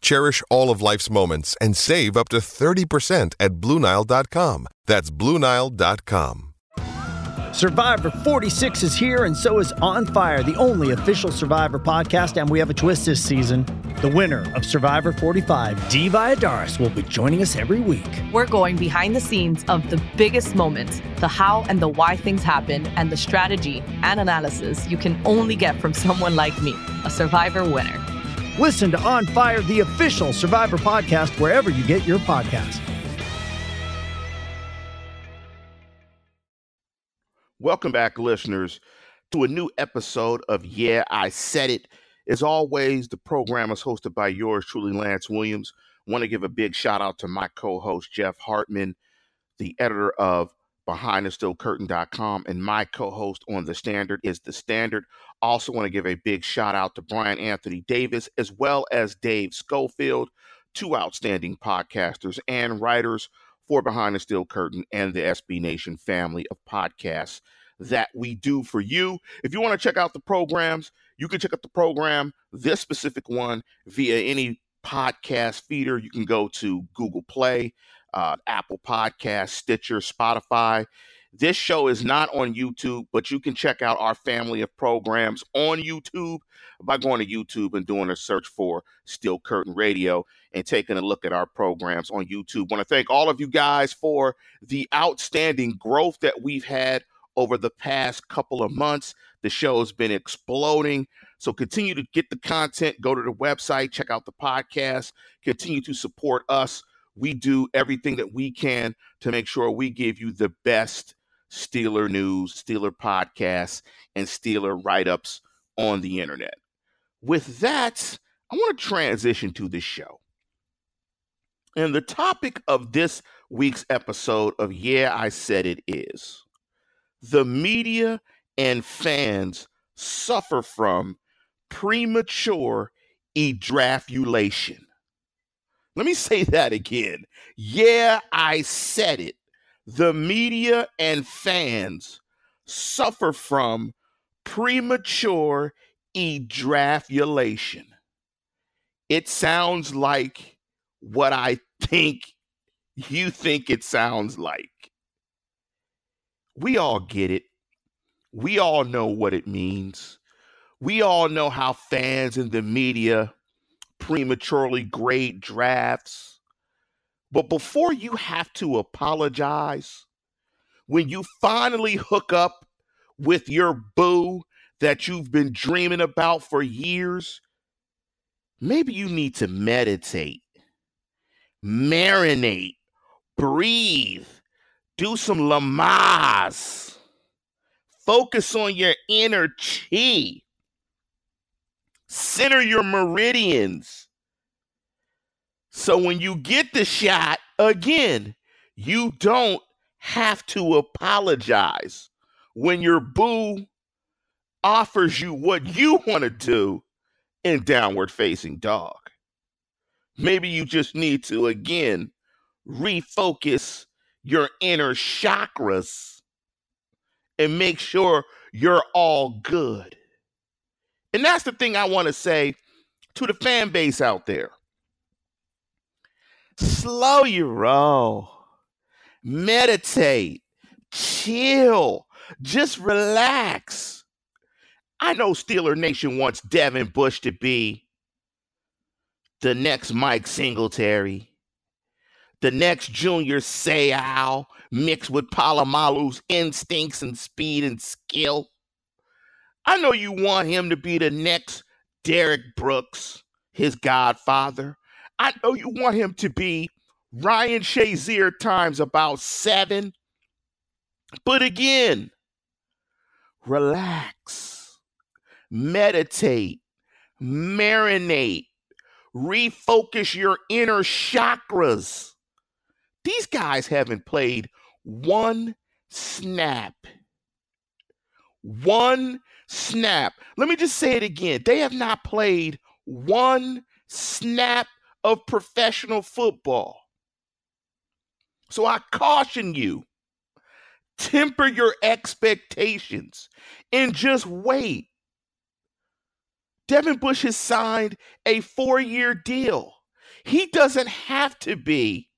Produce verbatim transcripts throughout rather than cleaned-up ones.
Cherish all of life's moments and save up to thirty percent at Blue Nile dot com. That's Blue Nile dot com. Survivor forty-six is here, and so is On Fire, the only official Survivor podcast, and we have a twist this season. The winner of Survivor forty-five, Dee Valladares, will be joining us every week. We're going behind the scenes of the biggest moments, the how and the why things happen, and the strategy and analysis you can only get from someone like me, a Survivor winner. Listen to On Fire, the official Survivor podcast, wherever you get your podcasts. Welcome back, listeners, to a new episode of Yeah, I Said It. As always, the program is hosted by yours truly, Lance Williams. I want to give a big shout out to my co-host, Jeff Hartman, the editor of Behind The Steel Curtain dot com, and my co-host on The Standard is The Standard. Also want to give a big shout out to Brian Anthony Davis, as well as Dave Schofield, two outstanding podcasters and writers for Behind the Steel Curtain and the S B Nation family of podcasts that we do for you. If you want to check out the programs, you can check out the program, this specific one, via any podcast feeder. You can go to Google Play, uh, Apple Podcasts, Stitcher, Spotify. This show is not on YouTube, but you can check out our family of programs on YouTube by going to YouTube and doing a search for Steel Curtain Radio and taking a look at our programs on YouTube. I want to thank all of you guys for the outstanding growth that we've had over the past couple of months. The show has been exploding. So continue to get the content, go to the website, check out the podcast, continue to support us. We do everything that we can to make sure we give you the best Steeler news, Steeler podcasts, and Steeler write-ups on the internet. With that, I want to transition to this show. And the topic of this week's episode of Yeah, I Said It is the media and fans suffer from premature ejaculation. Let me say that again. Yeah, I said it. The media and fans suffer from premature ejaculation. It sounds like what I think you think it sounds like. We all get it. We all know what it means. We all know how fans in the media prematurely grade drafts. But before you have to apologize, when you finally hook up with your boo that you've been dreaming about for years, maybe you need to meditate, marinate, breathe, do some Lamaze, focus on your inner chi, center your meridians. So when you get the shot again, you don't have to apologize. When your boo offers you what you want to do in downward facing dog, maybe you just need to again refocus your inner chakras and make sure you're all good. And that's the thing I want to say to the fan base out there. Slow your roll. Meditate. Chill. Just relax. I know Steeler Nation wants Devin Bush to be the next Mike Singletary, the next Junior Seau, mixed with Polamalu's instincts and speed and skill. I know you want him to be the next Derek Brooks, his godfather. I know you want him to be Ryan Shazier times about seven. But again, relax, meditate, marinate, refocus your inner chakras. These guys haven't played one snap. One snap. Let me just say it again. They have not played one snap of professional football. So I caution you, temper your expectations and just wait. Devin Bush has signed a four-year deal. He doesn't have to be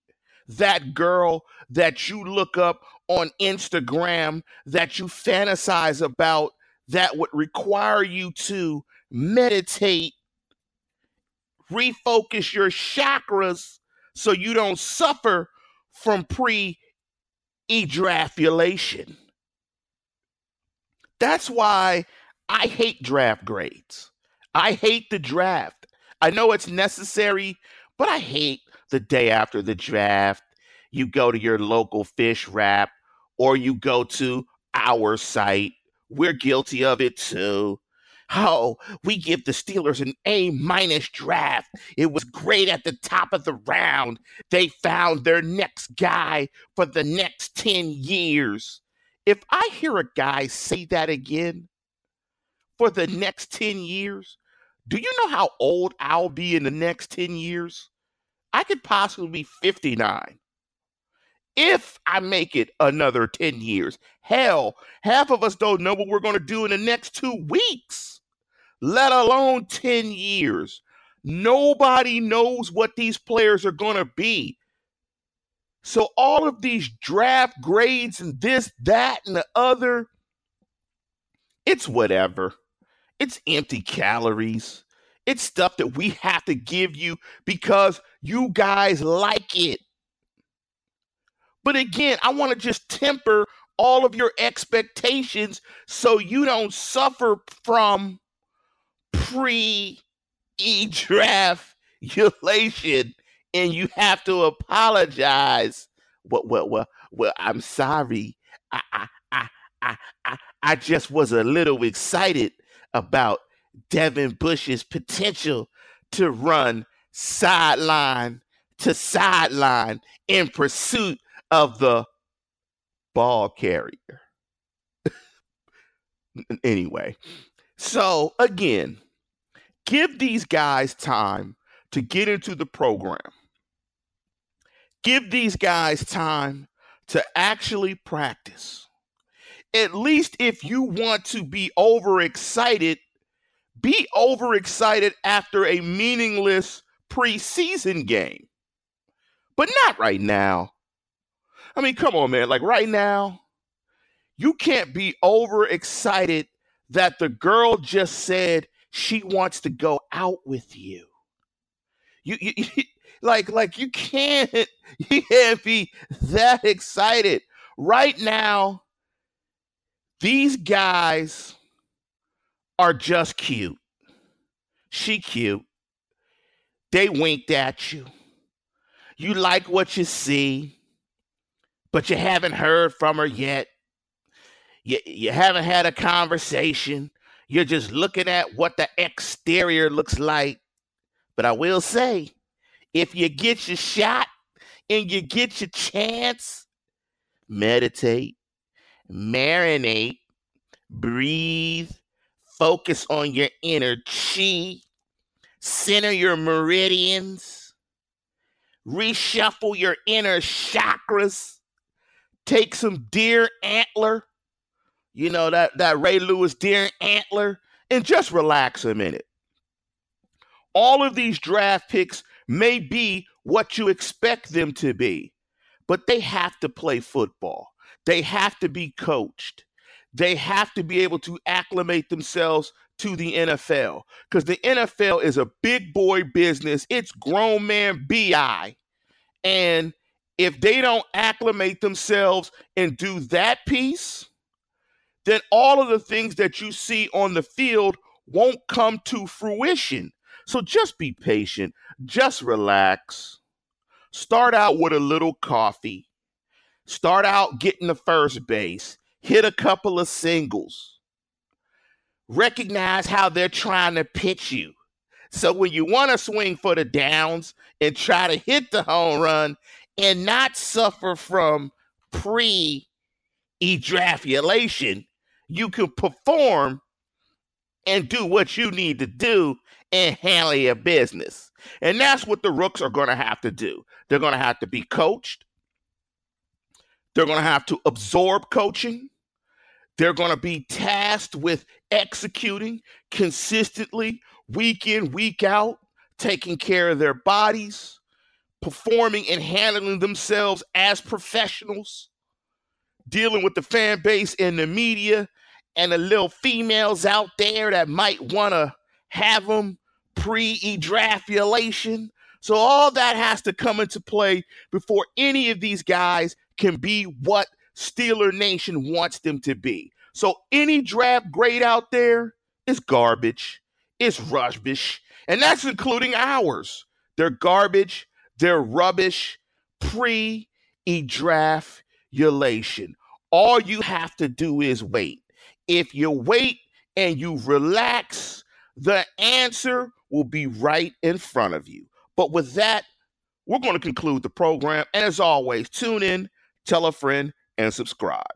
that girl that you look up on Instagram, that you fantasize about, that would require you to meditate, refocus your chakras so you don't suffer from pre-ejaculation. That's why I hate draft grades. I hate the draft. I know it's necessary, but I hate the day after the draft. You go to your local fish wrap, or you go to our site. We're guilty of it too. Oh, we give the Steelers an A-minus draft. It was great at the top of the round. They found their next guy for the next ten years. If I hear a guy say that again, for the next ten years, do you know how old I'll be in the next ten years? I could possibly be fifty-nine if I make it another ten years. Hell, half of us don't know what we're going to do in the next two weeks, let alone ten years. Nobody knows what these players are going to be. So all of these draft grades and this, that, and the other, it's whatever. It's empty calories. It's stuff that we have to give you because you guys like it. But again, I want to just temper all of your expectations so you don't suffer from pre-ejaculation and you have to apologize. Well, well, well, well I'm sorry. I, I, I, I, I, I just was a little excited about Devin Bush's potential to run sideline to sideline in pursuit of the ball carrier. Anyway, so again, give these guys time to get into the program. Give these guys time to actually practice. At least if you want to be overexcited, be overexcited after a meaningless preseason game, but not right now. I mean, come on, man. Like right now, you can't be overexcited that the girl just said she wants to go out with you. You, you, you like, like you can't, you can't be that excited right now. These guys are just cute. She cute. They winked at you. You like what you see, but you haven't heard from her yet. You, you haven't had a conversation. You're just looking at what the exterior looks like. But I will say, if you get your shot and you get your chance, meditate, marinate, breathe, focus on your inner chi, center your meridians, reshuffle your inner chakras, take some deer antler, you know, that, that Ray Lewis deer antler, and just relax a minute. All of these draft picks may be what you expect them to be, but they have to play football. They have to be coached. They have to be able to acclimate themselves to the N F L, because the N F L is a big boy business. It's grown man B I. And if they don't acclimate themselves and do that piece, then all of the things that you see on the field won't come to fruition. So just be patient. Just relax. Start out with a little coffee. Start out getting the first base. Hit a couple of singles. Recognize how they're trying to pitch you. So when you want to swing for the downs and try to hit the home run and not suffer from pre-ejaculation, you can perform and do what you need to do and handle your business. And that's what the rooks are going to have to do. They're going to have to be coached. They're going to have to absorb coaching. They're going to be tasked with executing consistently, week in, week out, taking care of their bodies, performing and handling themselves as professionals, dealing with the fan base and the media and the little females out there that might want to have them pre-ejaculation. So all that has to come into play before any of these guys can be what Steeler Nation wants them to be. So any draft grade out there is garbage. It's rubbish. And that's including ours. They're garbage. They're rubbish. Pre-ejaculation. All you have to do is wait. If you wait and you relax, the answer will be right in front of you. But with that, we're going to conclude the program. And as always, tune in, tell a friend, and subscribe.